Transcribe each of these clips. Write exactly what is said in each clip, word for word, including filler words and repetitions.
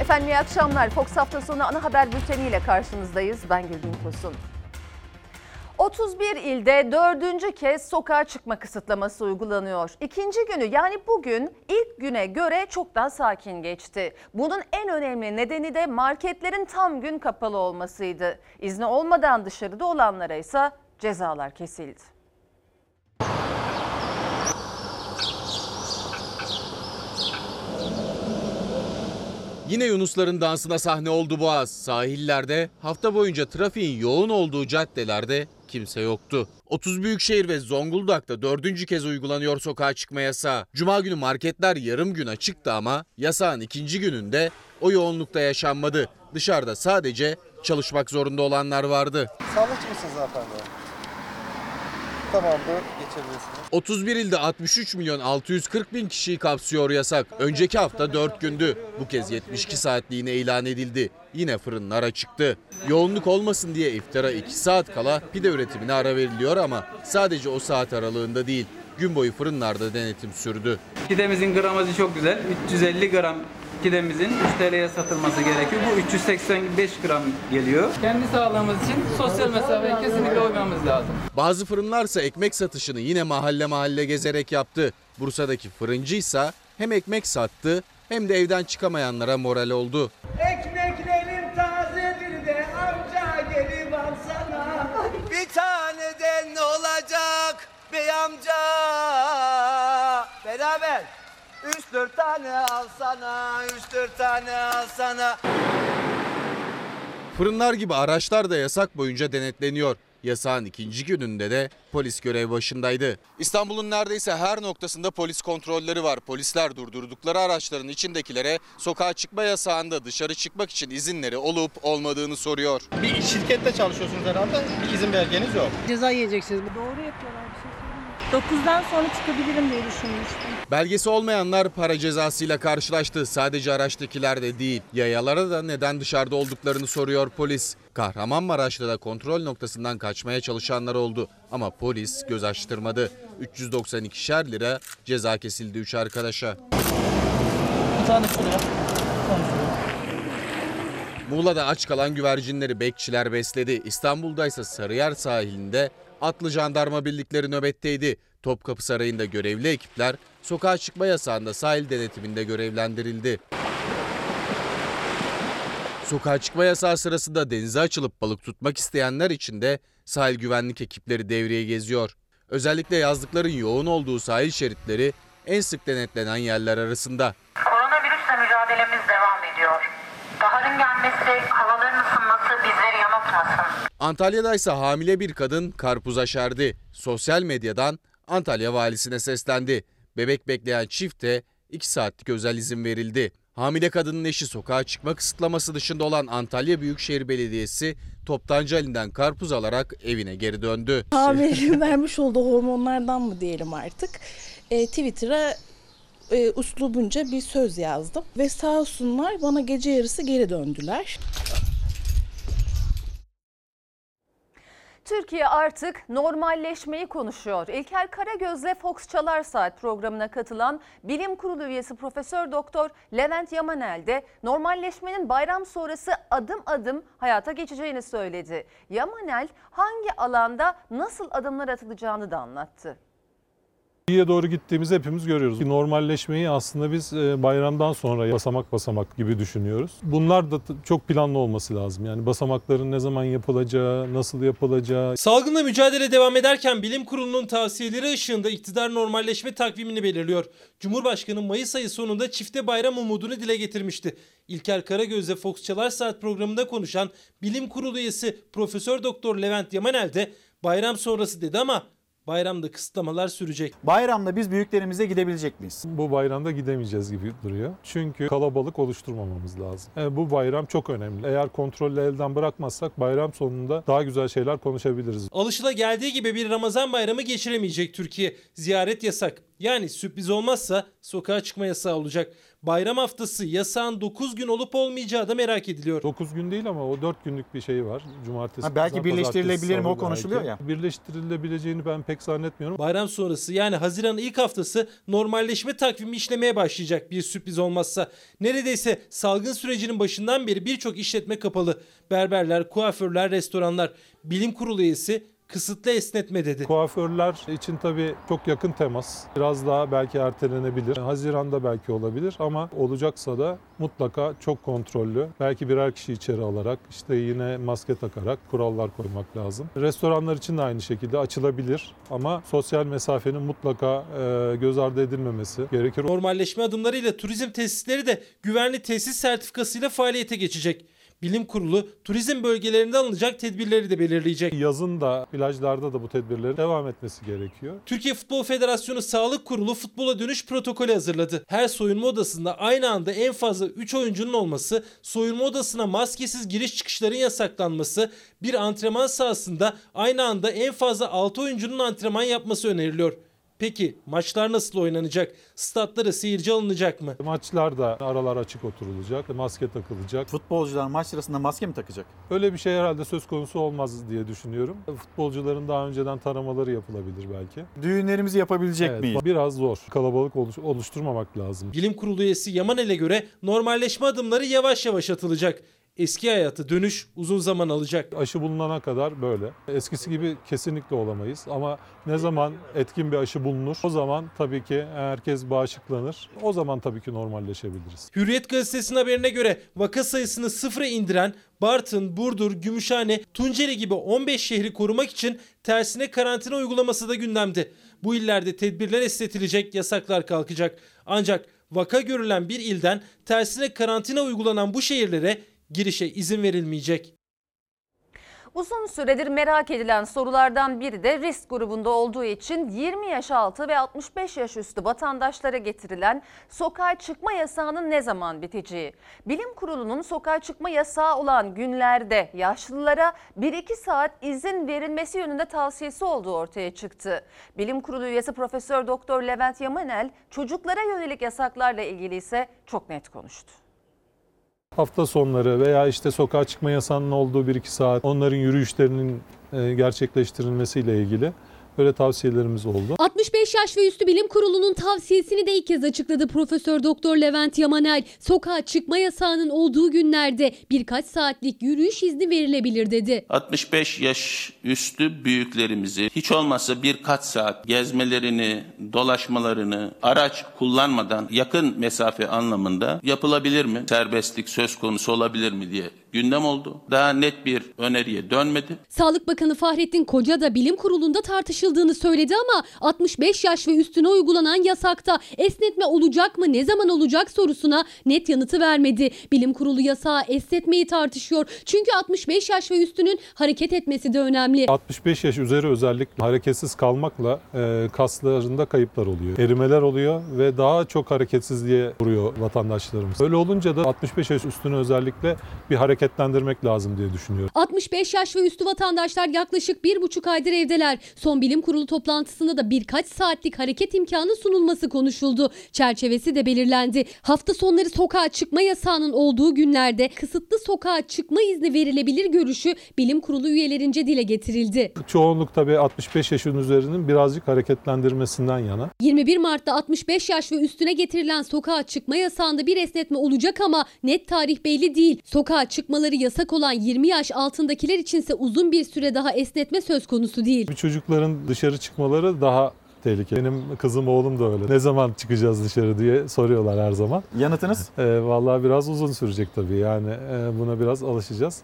Efendim iyi akşamlar. Fox hafta sonu ana haber bülteniyle karşınızdayız. Ben Gülşin Tosun. otuz bir ilde dördüncü kez sokağa çıkma kısıtlaması uygulanıyor. İkinci günü yani bugün ilk güne göre çok daha sakin geçti. Bunun en önemli nedeni de marketlerin tam gün kapalı olmasıydı. İzni olmadan dışarıda olanlara ise cezalar kesildi. Yine Yunusların dansına sahne oldu Boğaz. Sahillerde hafta boyunca trafiğin yoğun olduğu caddelerde kimse yoktu. otuz büyükşehir ve Zonguldak'ta dördüncü kez uygulanıyor sokağa çıkma yasağı. Cuma günü marketler yarım gün açıktı ama yasağın ikinci gününde o yoğunlukta yaşanmadı. Dışarıda sadece çalışmak zorunda olanlar vardı. Sağlıkçı mısınız efendim? Tamamdır, geçebilirsiniz. otuz bir ilde altmış üç milyon altı yüz kırk bin kişiyi kapsıyor yasak. Önceki hafta dört gündü. Bu kez yetmiş iki saatliğine ilan edildi. Yine fırınlar açıktı. Yoğunluk olmasın diye iftara iki saat kala pide üretimine ara veriliyor ama sadece o saat aralığında değil. Gün boyu fırınlarda denetim sürdü. Pidemizin gramajı çok güzel. üç yüz elli gram pidemizin üç liraya satılması gerekiyor. Bu üç yüz seksen beş gram geliyor. Kendi sağlığımız için sosyal mesafeye kesinlikle uymamız lazım. Bazı fırınlarsa ekmek satışını yine mahalle mahalle gezerek yaptı. Bursa'daki fırıncıysa hem ekmek sattı hem de evden çıkamayanlara moral oldu. Ekmeklerim tazedir de amca gelip alsana. Bir taneden olacak bey amca. Beraber. üç dört tane alsana, üç dört tane alsana. Fırınlar gibi araçlar da yasak boyunca denetleniyor. Yasağın ikinci gününde de polis görev başındaydı. İstanbul'un neredeyse her noktasında polis kontrolleri var. Polisler durdurdukları araçların içindekilere sokağa çıkma yasağında dışarı çıkmak için izinleri olup olmadığını soruyor. Bir şirkette çalışıyorsunuz herhalde, bir izin belgeniz yok. Ceza yiyeceksiniz. Doğru yapıyorlar bir şey. dokuzdan sonra çıkabilirim diye düşünmüştüm. Belgesi olmayanlar para cezasıyla karşılaştı. Sadece araçtakiler de değil. Yayalara da neden dışarıda olduklarını soruyor polis. Kahramanmaraş'ta da kontrol noktasından kaçmaya çalışanlar oldu. Ama polis göz açtırmadı. üç yüz doksan ikişer lira ceza kesildi üç arkadaşa. Bir tane şuraya. Muğla'da aç kalan güvercinleri bekçiler besledi. İstanbul'daysa Sarıyer sahilinde atlı jandarma birlikleri nöbetteydi. Topkapı Sarayı'nda görevli ekipler sokağa çıkma yasağında sahil denetiminde görevlendirildi. Sokağa çıkma yasağı sırasında denize açılıp balık tutmak isteyenler için de sahil güvenlik ekipleri devreye geziyor. Özellikle yazlıkların yoğun olduğu sahil şeritleri en sık denetlenen yerler arasında. Koronavirüsle mücadelemiz devam ediyor. Baharın gelmesi, havaların ısınması bizleri yanıltmasın. Antalya'daysa hamile bir kadın karpuza şerdi. Sosyal medyadan Antalya valisine seslendi. Bebek bekleyen çifte iki saatlik özel izin verildi. Hamile kadının eşi sokağa çıkma kısıtlaması dışında olan Antalya Büyükşehir Belediyesi Toptancıeli'nden karpuz alarak evine geri döndü. Hamile vermiş olduğu hormonlardan mı diyelim artık. E, Twitter'a e, uslubunca bir söz yazdım. Ve sağ olsunlar bana gece yarısı geri döndüler. Türkiye artık normalleşmeyi konuşuyor. İlker Karagöz'le Fox Çalar Saat programına katılan Bilim Kurulu üyesi Profesör Doktor Levent Yamanel de normalleşmenin bayram sonrası adım adım hayata geçeceğini söyledi. Yamanel hangi alanda nasıl adımlar atılacağını da anlattı. İyiye doğru gittiğimizi hepimiz görüyoruz. Normalleşmeyi aslında biz bayramdan sonra basamak basamak gibi düşünüyoruz. Bunlar da çok planlı olması lazım. Yani basamakların ne zaman yapılacağı, nasıl yapılacağı. Salgınla mücadele devam ederken bilim kurulunun tavsiyeleri ışığında iktidar normalleşme takvimini belirliyor. Cumhurbaşkanı Mayıs ayı sonunda çifte bayram umudunu dile getirmişti. İlker Karagöz'le Fox Çalar Saat programında konuşan bilim kurulu üyesi Profesör Doktor Levent Yamanel de bayram sonrası dedi ama bayramda kısıtlamalar sürecek. Bayramda biz büyüklerimize gidebilecek miyiz? Bu bayramda gidemeyeceğiz gibi duruyor. Çünkü kalabalık oluşturmamamız lazım. E, bu bayram çok önemli. Eğer kontrolü elden bırakmazsak bayram sonunda daha güzel şeyler konuşabiliriz. Alışılageldiği gibi bir Ramazan bayramı geçiremeyecek Türkiye. Ziyaret yasak. Yani sürpriz olmazsa sokağa çıkma yasağı olacak. bayram haftası yasağın dokuz gün olup olmayacağı da merak ediliyor. dokuz gün değil ama o dört günlük bir şey var. Cumartesi, ha, belki birleştirilebilir mi, o konuşuluyor belki. Ya. Birleştirilebileceğini ben pek zannetmiyorum. Bayram sonrası, yani Haziran'ın ilk haftası normalleşme takvimi işlemeye başlayacak bir sürpriz olmazsa. Neredeyse salgın sürecinin başından beri birçok işletme kapalı. Berberler, kuaförler, restoranlar. Bilim Kurulu üyesi kısıtlı esnetme dedi. Kuaförler için tabii çok yakın temas. Biraz daha belki ertelenebilir. Haziran'da belki olabilir ama olacaksa da mutlaka çok kontrollü. Belki birer kişi içeri alarak, işte yine maske takarak kurallar koymak lazım. Restoranlar için de aynı şekilde açılabilir ama sosyal mesafenin mutlaka göz ardı edilmemesi gerekir. Normalleşme adımlarıyla turizm tesisleri de güvenli tesis sertifikasıyla faaliyete geçecek. Bilim Kurulu turizm bölgelerinde alınacak tedbirleri de belirleyecek. Yazın da plajlarda da bu tedbirlerin devam etmesi gerekiyor. Türkiye Futbol Federasyonu Sağlık Kurulu futbola dönüş protokolü hazırladı. Her soyunma odasında aynı anda en fazla üç oyuncunun olması, soyunma odasına maskesiz giriş çıkışların yasaklanması, bir antrenman sahasında aynı anda en fazla altı oyuncunun antrenman yapması öneriliyor. Peki maçlar nasıl oynanacak? Statlara seyirci alınacak mı? Maçlarda aralar açık oturulacak, maske takılacak. Futbolcular maç sırasında maske mi takacak? Öyle bir şey herhalde söz konusu olmaz diye düşünüyorum. Futbolcuların daha önceden taramaları yapılabilir belki. Düğünlerimizi yapabilecek evet, miyiz? Biraz zor. Kalabalık oluşturmamak lazım. Bilim Kurulu üyesi Yamanel'e göre normalleşme adımları yavaş yavaş atılacak. Eski hayata dönüş uzun zaman alacak. Aşı bulunana kadar böyle. Eskisi gibi kesinlikle olamayız ama ne zaman etkin bir aşı bulunur, o zaman tabii ki herkes bağışıklanır. O zaman tabii ki normalleşebiliriz. Hürriyet gazetesinin haberine göre vaka sayısını sıfıra indiren Bartın, Burdur, Gümüşhane, Tunceli gibi on beş şehri korumak için tersine karantina uygulaması da gündemde. Bu illerde tedbirler esnetilecek, yasaklar kalkacak. Ancak vaka görülen bir ilden tersine karantina uygulanan bu şehirlere girişe izin verilmeyecek. Uzun süredir merak edilen sorulardan biri de risk grubunda olduğu için yirmi yaş altı ve altmış beş yaş üstü vatandaşlara getirilen sokağa çıkma yasağının ne zaman biteceği. Bilim Kurulu'nun sokağa çıkma yasağı olan günlerde yaşlılara bir iki saat izin verilmesi yönünde tavsiyesi olduğu ortaya çıktı. Bilim Kurulu üyesi Profesör Doktor Levent Yamanel çocuklara yönelik yasaklarla ilgili ise çok net konuştu. Hafta sonları veya işte sokağa çıkma yasağının olduğu bir iki saat, onların yürüyüşlerinin gerçekleştirilmesiyle ilgili böyle tavsiyelerimiz oldu. altmış beş yaş ve üstü Bilim Kurulu'nun tavsiyesini de ilk kez açıkladı Profesör Doktor Levent Yamanel. Sokağa çıkma yasağının olduğu günlerde birkaç saatlik yürüyüş izni verilebilir dedi. altmış beş yaş üstü büyüklerimizi hiç olmazsa birkaç saat gezmelerini, dolaşmalarını araç kullanmadan yakın mesafe anlamında yapılabilir mi? Serbestlik söz konusu olabilir mi diye gündem oldu. Daha net bir öneriye dönmedi. Sağlık Bakanı Fahrettin Koca da Bilim Kurulu'nda tartışıldığını söyledi ama altmış beş yaş ve üstüne uygulanan yasakta esnetme olacak mı, ne zaman olacak sorusuna net yanıtı vermedi. Bilim Kurulu yasağı esnetmeyi tartışıyor. Çünkü altmış beş yaş ve üstünün hareket etmesi de önemli. altmış beş yaş üzeri özellikle hareketsiz kalmakla e, kaslarında kayıplar oluyor. Erimeler oluyor ve daha çok hareketsizliğe vuruyor vatandaşlarımız. Öyle olunca da altmış beş yaş üstüne özellikle bir hareket hareketlendirmek lazım diye düşünüyorum. altmış beş yaş ve üstü vatandaşlar yaklaşık bir buçuk aydır evdeler. Son Bilim Kurulu toplantısında da birkaç saatlik hareket imkanı sunulması konuşuldu. Çerçevesi de belirlendi. Hafta sonları sokağa çıkma yasağının olduğu günlerde kısıtlı sokağa çıkma izni verilebilir görüşü Bilim Kurulu üyelerince dile getirildi. Çoğunluk tabii altmış beş yaşın üzerinin birazcık hareketlendirmesinden yana. yirmi bir Mart'ta altmış beş yaş ve üstüne getirilen sokağa çıkma yasağında bir esnetme olacak ama net tarih belli değil. Sokağa çıkma Çıkmaları yasak olan yirmi yaş altındakiler içinse uzun bir süre daha esnetme söz konusu değil. Çocukların dışarı çıkmaları daha tehlikeli. Benim kızım, oğlum da öyle. Ne zaman çıkacağız dışarı diye soruyorlar her zaman. Yanıtınız? E, vallahi biraz uzun sürecek tabii. Yani e, buna biraz alışacağız.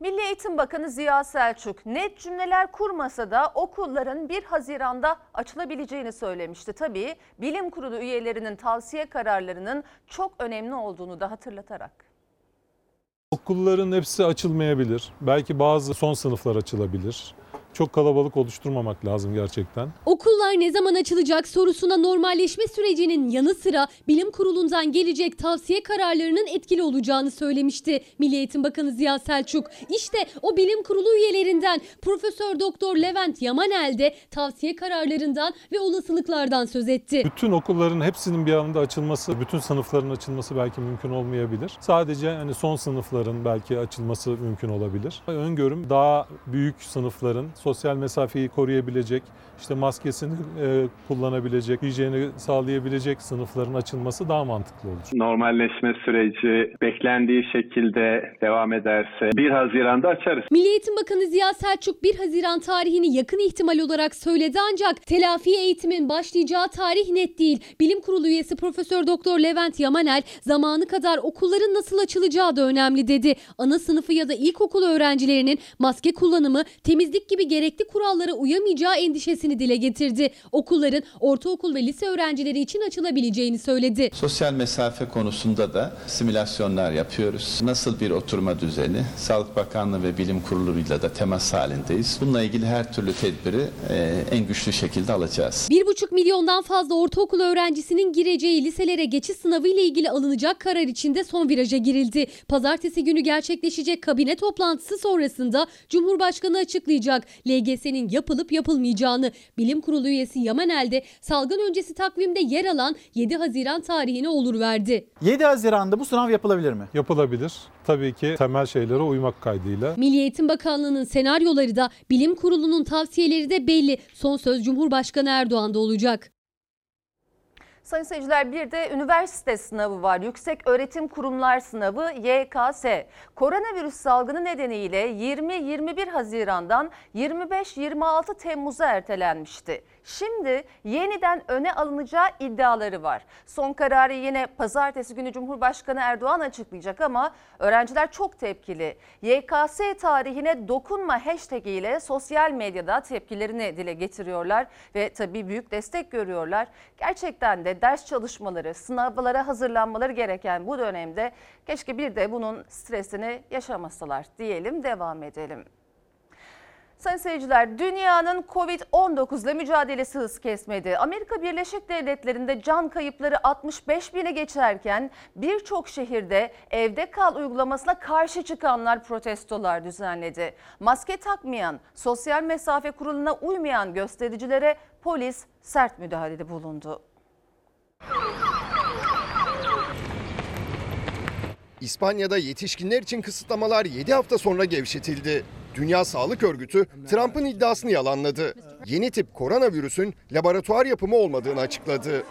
Milli Eğitim Bakanı Ziya Selçuk net cümleler kurmasa da okulların bir Haziran'da açılabileceğini söylemişti. Tabii Bilim Kurulu üyelerinin tavsiye kararlarının çok önemli olduğunu da hatırlatarak. Okulların hepsi açılmayabilir. Belki bazı son sınıflar açılabilir. çok kalabalık oluşturmamak lazım gerçekten. Okullar ne zaman açılacak sorusuna normalleşme sürecinin yanı sıra bilim kurulundan gelecek tavsiye kararlarının etkili olacağını söylemişti Milli Eğitim Bakanı Ziya Selçuk. İşte o bilim kurulu üyelerinden Profesör Doktor Levent Yamanel de tavsiye kararlarından ve olasılıklardan söz etti. Bütün okulların hepsinin bir anda açılması, bütün sınıfların açılması belki mümkün olmayabilir. Sadece hani son sınıfların belki açılması mümkün olabilir. Öngörüm daha büyük sınıfların sosyal mesafeyi koruyabilecek, işte maskesini e, kullanabilecek, hijyeni sağlayabilecek sınıfların açılması daha mantıklı olur. Normalleşme süreci beklendiği şekilde devam ederse bir Haziran'da açarız. Milli Eğitim Bakanı Ziya Selçuk bir Haziran tarihini yakın ihtimal olarak söyledi ancak telafi eğitimin başlayacağı tarih net değil. Bilim Kurulu üyesi Profesör Doktor Levent Yamanel zamanı kadar okulların nasıl açılacağı da önemli dedi. Ana sınıfı ya da ilkokul öğrencilerinin maske kullanımı, temizlik gibi gerekli kurallara uyamayacağı endişesini dile getirdi. Okulların ortaokul ve lise öğrencileri için açılabileceğini söyledi. Sosyal mesafe konusunda da simülasyonlar yapıyoruz. Nasıl bir oturma düzeni? Sağlık Bakanlığı ve Bilim Kurulu'yla da temas halindeyiz. Bununla ilgili her türlü tedbiri en güçlü şekilde alacağız. bir buçuk milyondan fazla ortaokul öğrencisinin gireceği liselere geçiş sınavı ile ilgili alınacak karar içinde son viraja girildi. Pazartesi günü gerçekleşecek kabine toplantısı sonrasında Cumhurbaşkanı açıklayacak L G S'nin yapılıp yapılmayacağını. Bilim Kurulu üyesi Yamanel de salgın öncesi takvimde yer alan yedi Haziran tarihine olur verdi. yedi Haziran'da bu sınav yapılabilir mi? Yapılabilir. Tabii ki temel şeylere uymak kaydıyla. Milli Eğitim Bakanlığı'nın senaryoları da Bilim Kurulu'nun tavsiyeleri de belli. Son söz Cumhurbaşkanı Erdoğan'da olacak. Sayın seyirciler, bir de üniversite sınavı var. Yüksek Öğretim Kurumlar Sınavı Y K S. Koronavirüs salgını nedeniyle yirmi yirmi bir Haziran'dan yirmi beş yirmi altı Temmuz'a ertelenmişti. Şimdi yeniden öne alınacağı iddiaları var. Son kararı yine pazartesi günü Cumhurbaşkanı Erdoğan açıklayacak ama öğrenciler çok tepkili. Y K S tarihine dokunma hashtag'iyle sosyal medyada tepkilerini dile getiriyorlar ve tabii büyük destek görüyorlar. Gerçekten de ders çalışmaları, sınavlara hazırlanmaları gereken bu dönemde keşke bir de bunun stresini yaşamasalar diyelim, devam edelim. Sayın seyirciler, dünyanın Covid on dokuz ile mücadelesi hız kesmedi. Amerika Birleşik Devletleri'nde can kayıpları altmış beş bini geçerken birçok şehirde evde kal uygulamasına karşı çıkanlar protestolar düzenledi. Maske takmayan, sosyal mesafe kuralına uymayan göstericilere polis sert müdahalede bulundu. İspanya'da yetişkinler için kısıtlamalar yedi hafta sonra gevşetildi. Dünya Sağlık Örgütü Trump'ın iddiasını yalanladı. Yeni tip koronavirüsün laboratuvar yapımı olmadığını açıkladı.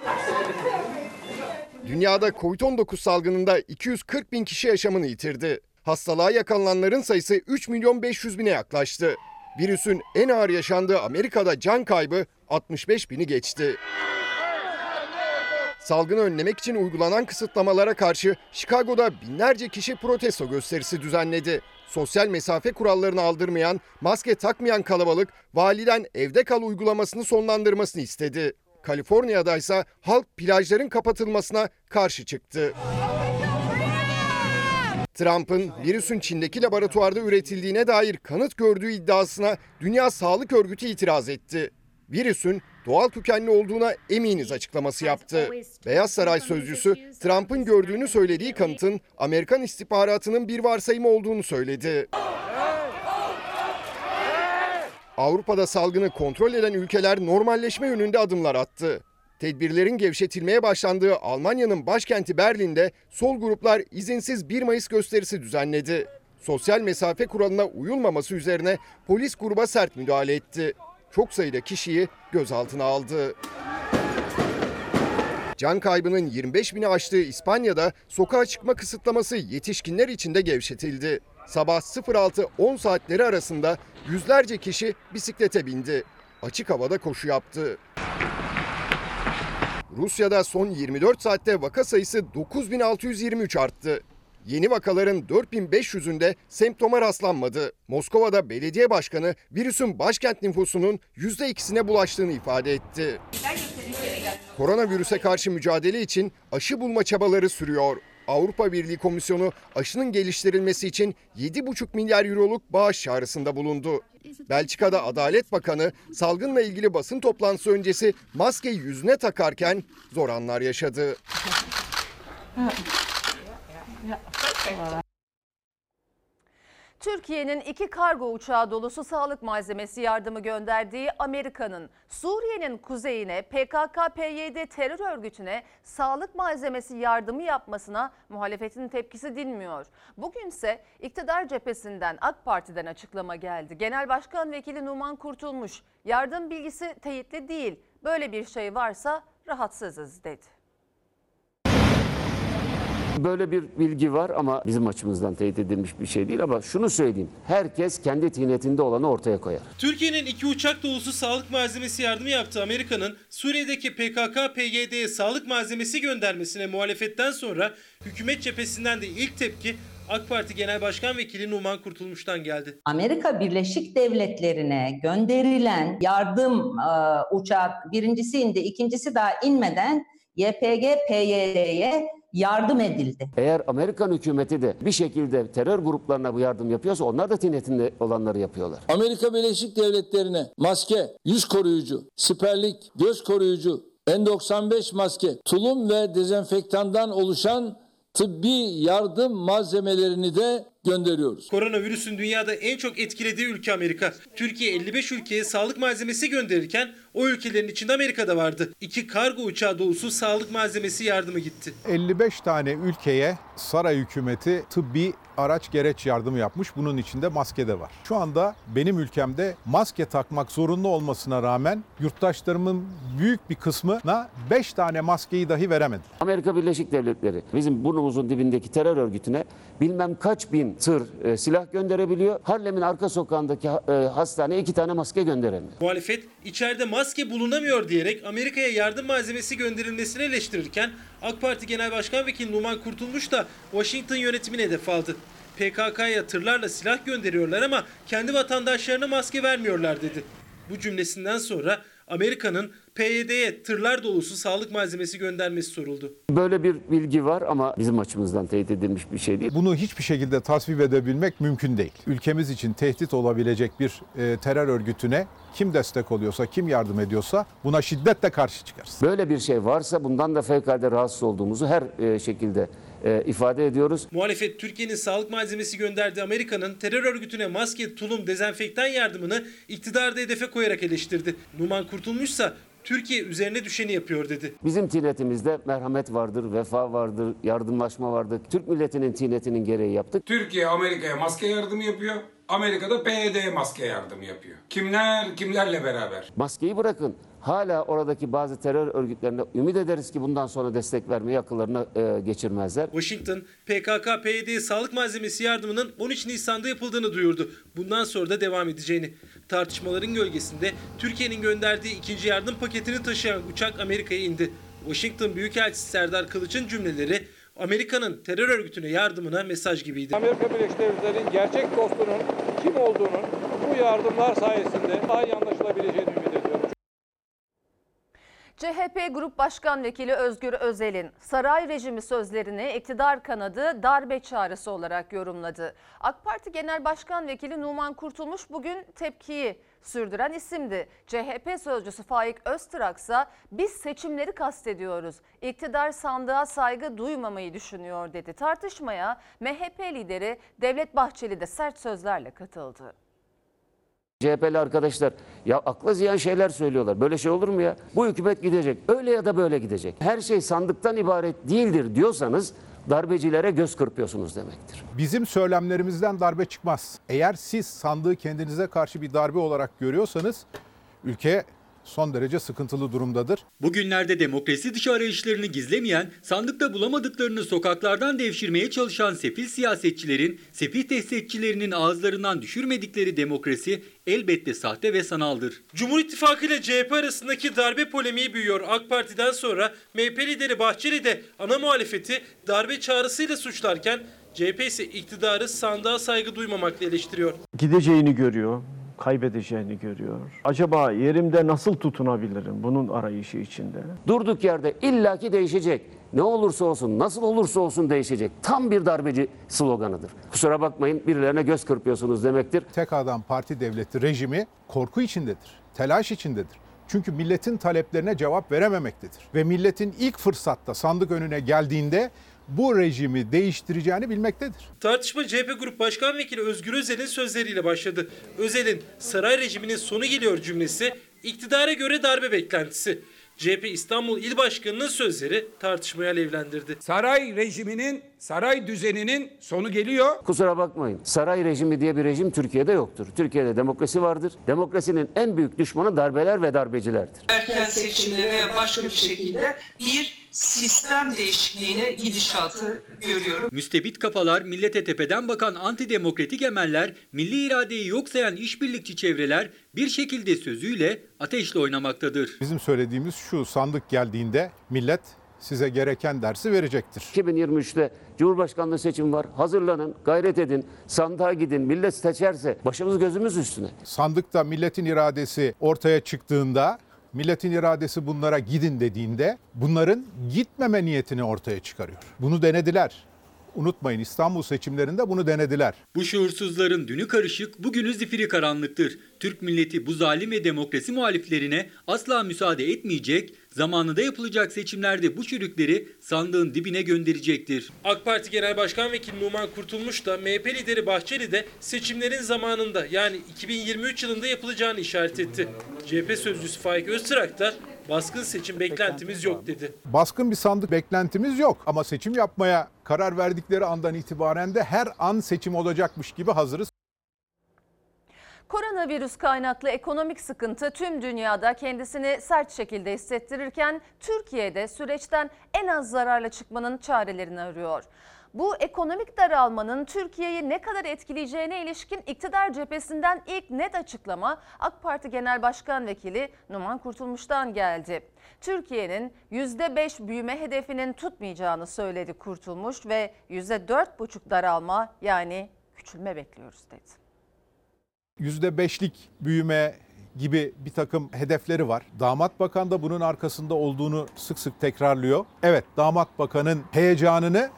Dünyada Covid on dokuz salgınında iki yüz kırk bin kişi yaşamını yitirdi. Hastalığa yakalananların sayısı üç milyon beş yüz bine yaklaştı. Virüsün en ağır yaşandığı Amerika'da can kaybı altmış beş bini geçti. Salgını önlemek için uygulanan kısıtlamalara karşı Chicago'da binlerce kişi protesto gösterisi düzenledi. Sosyal mesafe kurallarını aldırmayan, maske takmayan kalabalık validen evde kal uygulamasını sonlandırmasını istedi. Kaliforniya'da ise halk plajların kapatılmasına karşı çıktı. Trump'ın virüsün Çin'deki laboratuvarda üretildiğine dair kanıt gördüğü iddiasına Dünya Sağlık Örgütü itiraz etti. Virüsün doğal kökenli olduğuna eminiz açıklaması yaptı. Beyaz Saray sözcüsü Trump'ın gördüğünü söylediği kanıtın Amerikan istihbaratının bir varsayımı olduğunu söyledi. Avrupa'da salgını kontrol eden ülkeler normalleşme yönünde adımlar attı. Tedbirlerin gevşetilmeye başlandığı Almanya'nın başkenti Berlin'de sol gruplar izinsiz bir Mayıs gösterisi düzenledi. Sosyal mesafe kuralına uyulmaması üzerine polis gruba sert müdahale etti. Çok sayıda kişiyi gözaltına aldı. Can kaybının yirmi beş bini aştığı İspanya'da sokağa çıkma kısıtlaması yetişkinler için de gevşetildi. Sabah altı on saatleri arasında yüzlerce kişi bisiklete bindi. Açık havada koşu yaptı. Rusya'da son yirmi dört saatte vaka sayısı dokuz bin altı yüz yirmi üç arttı. Yeni vakaların dört bin beş yüzünde semptoma rastlanmadı. Moskova'da belediye başkanı virüsün başkent nüfusunun yüzde ikisine bulaştığını ifade etti. Koronavirüse karşı mücadele için aşı bulma çabaları sürüyor. Avrupa Birliği Komisyonu aşının geliştirilmesi için yedi buçuk milyar euroluk bağış çağrısında bulundu. Belçika'da Adalet Bakanı salgınla ilgili basın toplantısı öncesi maskeyi yüzüne takarken zor anlar yaşadı. Türkiye'nin iki kargo uçağı dolusu sağlık malzemesi yardımı gönderdiği Amerika'nın Suriye'nin kuzeyine P K K P Y D terör örgütüne sağlık malzemesi yardımı yapmasına muhalefetin tepkisi dinmiyor. Bugünse iktidar cephesinden AK Parti'den açıklama geldi. Genel Başkan Vekili Numan Kurtulmuş yardım bilgisi teyitli değil, böyle bir şey varsa rahatsızız dedi. Böyle bir bilgi var ama bizim açımızdan teyit edilmiş bir şey değil, ama şunu söyleyeyim. Herkes kendi tinetinde olanı ortaya koyar. Türkiye'nin iki uçak dolusu sağlık malzemesi yardımı yaptığı Amerika'nın Suriye'deki P K K P Y D'ye sağlık malzemesi göndermesine muhalefetten sonra hükümet cephesinden de ilk tepki AK Parti Genel Başkan Vekili Numan Kurtulmuş'tan geldi. Amerika Birleşik Devletleri'ne gönderilen yardım e, uçak birincisi indi, ikincisi daha inmeden Y P G P Y D'ye yardım edildi. Eğer Amerikan hükümeti de bir şekilde terör gruplarına bu yardım yapıyorsa onlar da tinetinde olanları yapıyorlar. Amerika Birleşik Devletleri'ne maske, yüz koruyucu, siperlik, göz koruyucu, N doksan beş maske, tulum ve dezenfektandan oluşan tıbbi yardım malzemelerini de gönderiyoruz. Koronavirüsün dünyada en çok etkilediği ülke Amerika. Türkiye elli beş ülkeye sağlık malzemesi gönderirken o ülkelerin içinde Amerika'da vardı. İki kargo uçağı dolusu sağlık malzemesi yardımı gitti. elli beş tane ülkeye saray hükümeti tıbbi araç gereç yardımı yapmış. Bunun içinde maske de var. Şu anda benim ülkemde maske takmak zorunlu olmasına rağmen yurttaşlarımın büyük bir kısmına beş tane maskeyi dahi veremedi. Amerika Birleşik Devletleri bizim burnumuzun dibindeki terör örgütüne bilmem kaç bin tır e, silah gönderebiliyor. Harlem'in arka sokağındaki e, hastaneye iki tane maske gönderemiyor. Muhalefet içeride maske bulunamıyor diyerek Amerika'ya yardım malzemesi gönderilmesini eleştirirken AK Parti Genel Başkan Vekili Numan Kurtulmuş da Washington yönetimine hedef aldı. P K K'ya tırlarla silah gönderiyorlar ama kendi vatandaşlarına maske vermiyorlar dedi. Bu cümlesinden sonra Amerika'nın P Y D'ye tırlar dolusu sağlık malzemesi göndermesi soruldu. Böyle bir bilgi var ama bizim açımızdan teyit edilmiş bir şey değil. Bunu hiçbir şekilde tasvip edebilmek mümkün değil. Ülkemiz için tehdit olabilecek bir terör örgütüne kim destek oluyorsa, kim yardım ediyorsa buna şiddetle karşı çıkarız. Böyle bir şey varsa bundan da fevkalade rahatsız olduğumuzu her şekilde ifade ediyoruz. Muhalefet Türkiye'nin sağlık malzemesi gönderdiği Amerika'nın terör örgütüne maske, tulum, dezenfektan yardımını iktidarda hedefe koyarak eleştirdi. Numan Kurtulmuşsa Türkiye üzerine düşeni yapıyor dedi. Bizim tinetimizde merhamet vardır, vefa vardır, yardımlaşma vardır. Türk milletinin tinetinin gereği yaptık. Türkiye Amerika'ya maske yardımı yapıyor. Amerika'da P Y D'ye maske yardımı yapıyor. Kimler kimlerle beraber? Maskeyi bırakın. Hala oradaki bazı terör örgütlerine ümit ederiz ki bundan sonra destek vermeyi akıllarına e, geçirmezler. Washington, P K K P Y D sağlık malzemesi yardımının on üç Nisan'da yapıldığını duyurdu. Bundan sonra da devam edeceğini. Tartışmaların gölgesinde Türkiye'nin gönderdiği ikinci yardım paketini taşıyan uçak Amerika'ya indi. Washington Büyükelçisi Serdar Kılıç'ın cümleleri Amerika'nın terör örgütüne yardımına mesaj gibiydi. Amerika Birleşik Devletleri'nin gerçek dostunun kim olduğunun bu yardımlar sayesinde daha iyi anlaşılabileceğini ümit ediyorum. C H P Grup Başkan Vekili Özgür Özel'in saray rejimi sözlerini iktidar kanadı darbe çağrısı olarak yorumladı. AK Parti Genel Başkan Vekili Numan Kurtulmuş bugün tepkiyi sürdüren isimdi. C H P sözcüsü Faik Öztrak ise biz seçimleri kastediyoruz. İktidar sandığa saygı duymamayı düşünüyor dedi. Tartışmaya M H P lideri Devlet Bahçeli de sert sözlerle katıldı. C H P'li arkadaşlar ya akla ziyan şeyler söylüyorlar. Böyle şey olur mu ya? Bu hükümet gidecek. Öyle ya da böyle gidecek. Her şey sandıktan ibaret değildir diyorsanız darbecilere göz kırpıyorsunuz demektir. Bizim söylemlerimizden darbe çıkmaz. Eğer siz sandığı kendinize karşı bir darbe olarak görüyorsanız ülke son derece sıkıntılı durumdadır. Bugünlerde demokrasi dışı arayışlarını gizlemeyen, sandıkta bulamadıklarını sokaklardan devşirmeye çalışan sefil siyasetçilerin, sefil tehditçilerinin ağızlarından düşürmedikleri demokrasi elbette sahte ve sanaldır. Cumhur İttifakı ile C H P arasındaki darbe polemiği büyüyor. AK Parti'den sonra M H P lideri Bahçeli de ana muhalefeti darbe çağrısıyla suçlarken C H P ise iktidarı sandığa saygı duymamakla eleştiriyor. Gideceğini görüyor. kaybedeceğini görüyor. Acaba yerimde nasıl tutunabilirim bunun arayışı içinde? Durduk yerde illaki değişecek. Ne olursa olsun, nasıl olursa olsun değişecek. Tam bir darbeci sloganıdır. Kusura bakmayın, birilerine göz kırpıyorsunuz demektir. Tek adam parti devleti rejimi korku içindedir, telaş içindedir. Çünkü milletin taleplerine cevap verememektedir. Ve milletin ilk fırsatta sandık önüne geldiğinde bu rejimi değiştireceğini bilmektedir. Tartışma C H P Grup Başkan Vekili Özgür Özel'in sözleriyle başladı. Özel'in saray rejiminin sonu geliyor cümlesi iktidara göre darbe beklentisi. C H P İstanbul İl Başkanı'nın sözleri tartışmaya alevlendirdi. Saray rejiminin, saray düzeninin sonu geliyor. Kusura bakmayın, saray rejimi diye bir rejim Türkiye'de yoktur. Türkiye'de demokrasi vardır. Demokrasinin en büyük düşmanı darbeler ve darbecilerdir. Erken seçimle veya başka bir şekilde bir sistem değişikliğine gidişatı görüyorum. Müstebit kafalar, millete tepeden bakan antidemokratik emeller, milli iradeyi yok sayan işbirlikçi çevreler bir şekilde sözüyle ateşle oynamaktadır. Bizim söylediğimiz şu: sandık geldiğinde millet size gereken dersi verecektir. iki bin yirmi üçte Cumhurbaşkanlığı seçimi var. Hazırlanın, gayret edin, sandığa gidin. Millet seçerse başımız gözümüz üstüne. Sandıkta milletin iradesi ortaya çıktığında, milletin iradesi bunlara gidin dediğinde bunların gitmeme niyetini ortaya çıkarıyor. Bunu denediler. Unutmayın, İstanbul seçimlerinde bunu denediler. Bu şuursuzların dünü karışık, bugünü zifiri karanlıktır. Türk milleti bu zalim ve demokrasi muhaliflerine asla müsaade etmeyecek, zamanında yapılacak seçimlerde bu çürükleri sandığın dibine gönderecektir. AK Parti Genel Başkan Vekili Numan Kurtulmuş da M H P lideri Bahçeli de seçimlerin zamanında, yani iki bin yirmi üç yılında yapılacağını işaret etti. C H P sözcüsü Faik Öztürk da baskın seçim beklentimiz yok dedi. Baskın bir sandık beklentimiz yok ama seçim yapmaya karar verdikleri andan itibaren de her an seçim olacakmış gibi hazırız. Koronavirüs kaynaklı ekonomik sıkıntı tüm dünyada kendisini sert şekilde hissettirirken Türkiye'de süreçten en az zararla çıkmanın çarelerini arıyor. Bu ekonomik daralmanın Türkiye'yi ne kadar etkileyeceğine ilişkin iktidar cephesinden ilk net açıklama AK Parti Genel Başkan Vekili Numan Kurtulmuş'tan geldi. Türkiye'nin yüzde beş büyüme hedefinin tutmayacağını söyledi Kurtulmuş ve yüzde dört buçuk daralma, yani küçülme bekliyoruz dedi. yüzde beşlik büyüme gibi bir takım hedefleri var. Damat Bakan da bunun arkasında olduğunu sık sık tekrarlıyor. Evet, Damat Bakan'ın heyecanını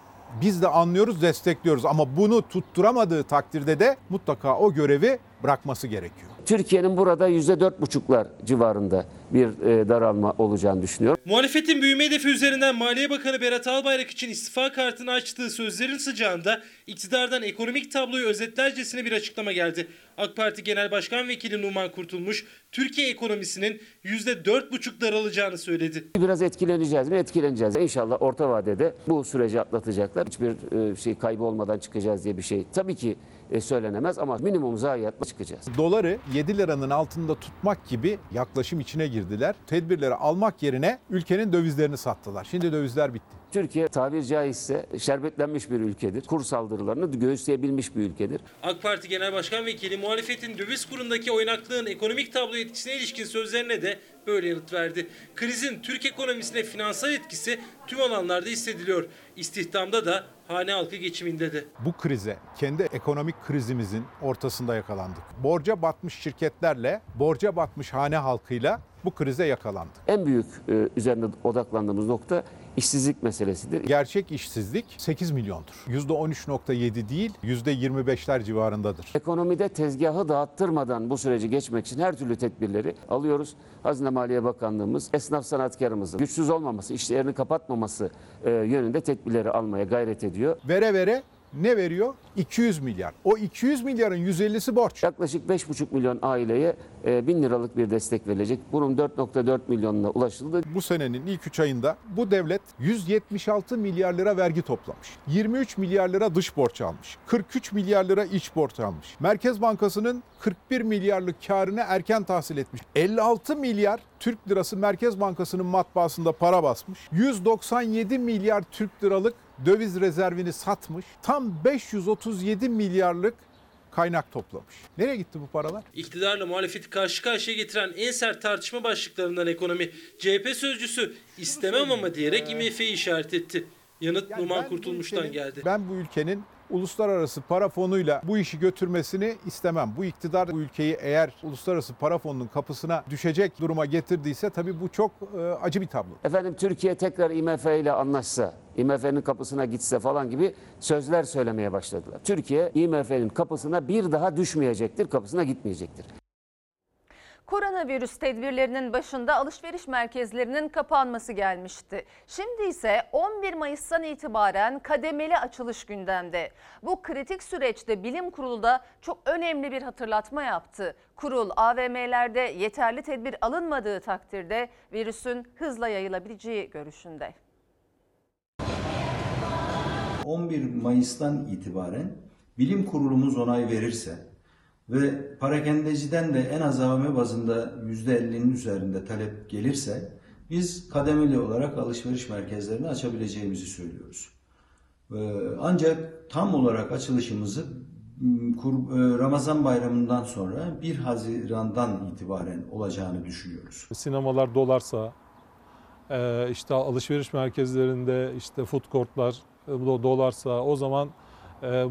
biz de anlıyoruz, destekliyoruz ama bunu tutturamadığı takdirde de mutlaka o görevi bırakması gerekiyor. Türkiye'nin burada yüzde dört buçuklar civarında bir daralma olacağını düşünüyor. Muhalefetin büyüme hedefi üzerinden Maliye Bakanı Berat Albayrak için istifa kartını açtığı sözlerin sıcağında iktidardan ekonomik tabloyu özetlercesine bir açıklama geldi. AK Parti Genel Başkan Vekili Numan Kurtulmuş, Türkiye ekonomisinin yüzde dört buçuk daralacağını söyledi. Biraz etkileneceğiz mi? Etkileneceğiz. İnşallah orta vadede bu süreci atlatacaklar. Hiçbir şey kaybı olmadan çıkacağız diye bir şey tabii ki söylenemez ama minimum zayiatla çıkacağız. Doları yedi liranın altında tutmak gibi yaklaşım içine girdiler. Tedbirleri almak yerine ülkenin dövizlerini sattılar. Şimdi dövizler bitti. Türkiye tabiri caizse şerbetlenmiş bir ülkedir. Kur saldırılarını göğüsleyebilmiş bir ülkedir. AK Parti Genel Başkan Vekili muhalefetin döviz kurundaki oynaklığın ekonomik tablo etkisine ilişkin sözlerine de böyle yanıt verdi. Krizin Türk ekonomisine finansal etkisi tüm alanlarda hissediliyor. İstihdamda da, hane halkı geçiminde de. Bu krize, kendi ekonomik krizimizin ortasında yakalandık. Borca batmış şirketlerle, borca batmış hane halkıyla bu krize yakalandık. En büyük e, üzerinde odaklandığımız nokta işsizlik meselesidir. Gerçek işsizlik sekiz milyondur. yüzde on üç virgül yedi değil, yüzde yirmi beşler civarındadır. Ekonomide tezgahı dağıttırmadan bu süreci geçmek için her türlü tedbirleri alıyoruz. Hazine Maliye Bakanlığımız, esnaf sanatkarımızın güçsüz olmaması, işlerini kapatmaması e, yönünde tedbirleri almaya gayret ediyor. Vere vere ne veriyor? iki yüz milyar. O iki yüz milyarın yüz ellisi borç. Yaklaşık beş buçuk milyon aileye bin liralık bir destek verilecek. Bunun dört virgül dört milyonuna ulaşıldı. Bu senenin ilk üç ayında bu devlet yüz yetmiş altı milyar lira vergi toplamış. yirmi üç milyar lira dış borç almış. kırk üç milyar lira iç borç almış. Merkez Bankası'nın kırk bir milyarlık karını erken tahsil etmiş. elli altı milyar Türk lirası Merkez Bankası'nın matbaasında para basmış. yüz doksan yedi milyar Türk liralık döviz rezervini satmış. Tam beş yüz otuz yedi milyarlık kaynak toplamış. Nereye gitti bu paralar? İktidarla muhalefeti karşı karşıya getiren en sert tartışma başlıklarından ekonomi. C H P sözcüsü istemem ama diyerek I M F'yi işaret etti. Yanıt yani Numan Kurtulmuş'tan ülkenin, geldi. Ben bu ülkenin uluslararası para fonuyla bu işi götürmesini istemem. Bu iktidar bu ülkeyi eğer uluslararası para fonunun kapısına düşecek duruma getirdiyse tabii bu çok e, acı bir tablo. Efendim Türkiye tekrar I M F ile anlaşsa, I M F'nin kapısına gitse falan gibi sözler söylemeye başladılar. Türkiye I M F'nin kapısına bir daha düşmeyecektir, kapısına gitmeyecektir. Koronavirüs tedbirlerinin başında alışveriş merkezlerinin kapanması gelmişti. Şimdi ise on bir Mayıs'tan itibaren kademeli açılış gündemde. Bu kritik süreçte bilim kurulu da çok önemli bir hatırlatma yaptı. Kurul A V M'lerde yeterli tedbir alınmadığı takdirde virüsün hızla yayılabileceği görüşünde. on bir Mayıs'tan itibaren bilim kurulumuz onay verirse ve parakendeciden de en az A V M bazında yüzde ellinin üzerinde talep gelirse biz kademeli olarak alışveriş merkezlerini açabileceğimizi söylüyoruz. Ancak tam olarak açılışımızı Ramazan bayramından sonra bir Haziran'dan itibaren olacağını düşünüyoruz. Sinemalar dolarsa, işte alışveriş merkezlerinde işte food courtlar dolarsa o zaman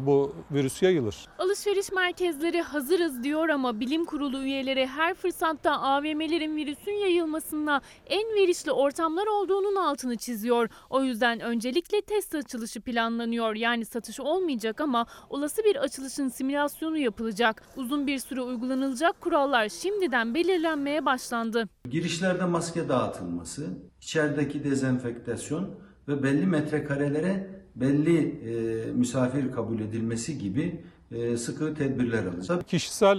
bu virüs yayılır. Alışveriş merkezleri hazırız diyor ama bilim kurulu üyeleri her fırsatta A V M'lerin virüsün yayılmasına en verişli ortamlar olduğunun altını çiziyor. O yüzden öncelikle test açılışı planlanıyor. Yani satış olmayacak ama olası bir açılışın simülasyonu yapılacak. Uzun bir süre uygulanılacak kurallar şimdiden belirlenmeye başlandı. Girişlerde maske dağıtılması, içerideki dezenfektasyon ve belli metrekarelere belli e, misafir kabul edilmesi gibi e, sıkı tedbirler alacağız. Kişisel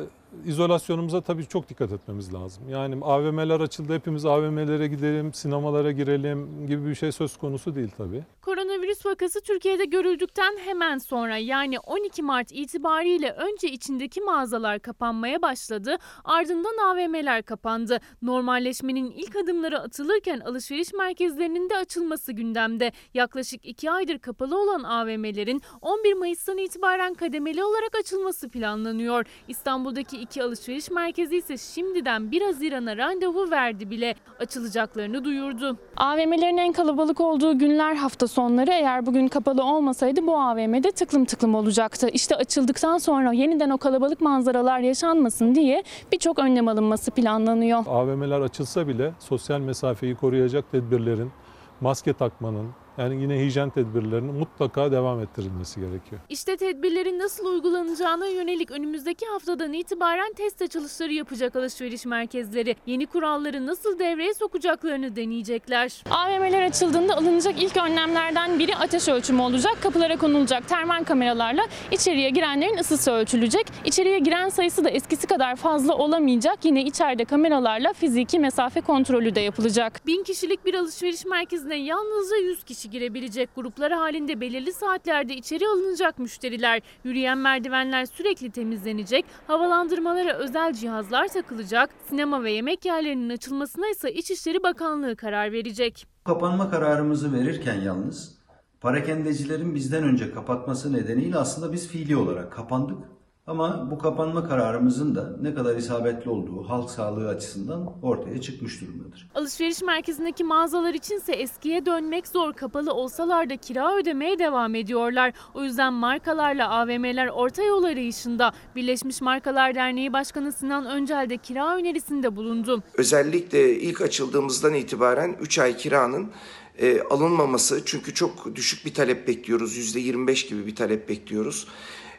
e, izolasyonumuza tabii çok dikkat etmemiz lazım. Yani A V M'ler açıldı, hepimiz A V M'lere gidelim, sinemalara girelim gibi bir şey söz konusu değil tabii. Koronavirüs vakası Türkiye'de görüldükten hemen sonra yani on iki Mart itibariyle önce içindeki mağazalar kapanmaya başladı, ardından A V M'ler kapandı. Normalleşmenin ilk adımları atılırken alışveriş merkezlerinin de açılması gündemde. Yaklaşık iki aydır kapalı olan A V M'lerin on bir Mayıs'tan itibaren kademeli olarak açılması planlanıyor. İstanbul'daki iki alışveriş merkezi ise şimdiden bir Haziran'a randevu verdi bile, açılacaklarını duyurdu. A V M'lerin en kalabalık olduğu günler hafta sonları, eğer bugün kapalı olmasaydı bu A V M'de tıklım tıklım olacaktı. İşte açıldıktan sonra yeniden o kalabalık manzaralar yaşanmasın diye birçok önlem alınması planlanıyor. A V M'ler açılsa bile sosyal mesafeyi koruyacak tedbirlerin, maske takmanın, yani yine hijyen tedbirlerinin mutlaka devam ettirilmesi gerekiyor. İşte tedbirlerin nasıl uygulanacağına yönelik önümüzdeki haftadan itibaren test açılışları yapacak alışveriş merkezleri. Yeni kuralları nasıl devreye sokacaklarını deneyecekler. A V M'ler açıldığında alınacak ilk önlemlerden biri ateş ölçümü olacak. Kapılara konulacak termal kameralarla içeriye girenlerin ısısı ölçülecek. İçeriye giren sayısı da eskisi kadar fazla olamayacak. Yine içeride kameralarla fiziki mesafe kontrolü de yapılacak. Bin kişilik bir alışveriş merkezine yalnızca yüz kişi girebilecek, gruplar halinde belirli saatlerde içeri alınacak müşteriler. Yürüyen merdivenler sürekli temizlenecek, havalandırmalara özel cihazlar takılacak, sinema ve yemek yerlerinin açılmasına ise İçişleri Bakanlığı karar verecek. Kapanma kararımızı verirken yalnız parakendecilerin bizden önce kapatması nedeniyle aslında biz fiili olarak kapandık. Ama bu kapanma kararımızın da ne kadar isabetli olduğu halk sağlığı açısından ortaya çıkmış durumdadır. Alışveriş merkezindeki mağazalar içinse eskiye dönmek zor. Kapalı olsalar da kira ödemeye devam ediyorlar. O yüzden markalarla A V M'ler orta yol arayışında. Birleşmiş Markalar Derneği Başkanı Sinan Öncel de kira önerisinde bulundu. Özellikle ilk açıldığımızdan itibaren üç ay kiranın e, alınmaması, çünkü çok düşük bir talep bekliyoruz. yüzde yirmi beş gibi bir talep bekliyoruz.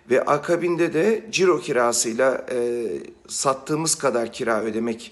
Ve akabinde de ciro kirasıyla e, sattığımız kadar kira ödemek.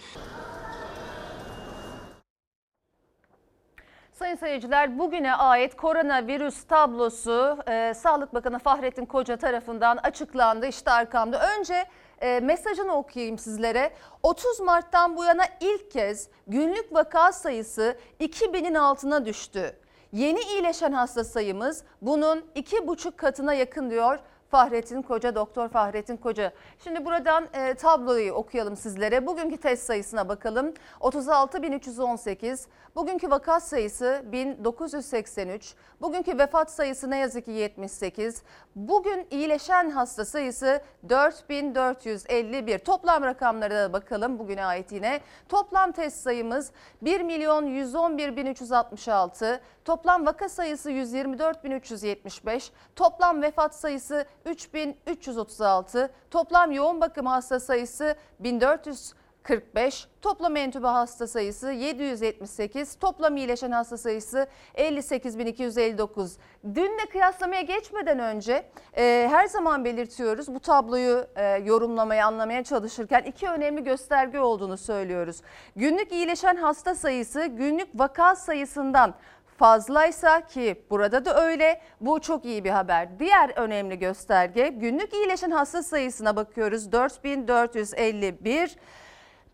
Sayın seyirciler, bugüne ait koronavirüs tablosu e, Sağlık Bakanı Fahrettin Koca tarafından açıklandı. İşte arkamda. Önce e, mesajını okuyayım sizlere. otuz Mart'tan bu yana ilk kez günlük vaka sayısı iki binin altına düştü. Yeni iyileşen hasta sayımız bunun iki buçuk katına yakın diyor Fahrettin Koca, Doktor Fahrettin Koca. Şimdi buradan e, tabloyu okuyalım sizlere. Bugünkü test sayısına bakalım. otuz altı bin üç yüz on sekiz, bugünkü vaka sayısı bin dokuz yüz seksen üç, bugünkü vefat sayısı ne yazık ki yetmiş sekiz, bugün iyileşen hasta sayısı dört bin dört yüz elli bir. Toplam rakamlara da bakalım bugüne ait yine. Toplam test sayımız bir milyon yüz on bir bin üç yüz altmış altı, Toplam vaka sayısı yüz yirmi dört bin üç yüz yetmiş beş, toplam vefat sayısı üç bin üç yüz otuz altı, toplam yoğun bakım hasta sayısı bin dört yüz kırk beş, toplam entübe hasta sayısı yedi yüz yetmiş sekiz, toplam iyileşen hasta sayısı elli sekiz bin iki yüz elli dokuz. Dünle kıyaslamaya geçmeden önce e, her zaman belirtiyoruz, bu tabloyu e, yorumlamaya, anlamaya çalışırken iki önemli gösterge olduğunu söylüyoruz. Günlük iyileşen hasta sayısı günlük vaka sayısından fazlaysa, ki burada da öyle, bu çok iyi bir haber. Diğer önemli gösterge, günlük iyileşen hasta sayısına bakıyoruz, dört bin dört yüz elli bir.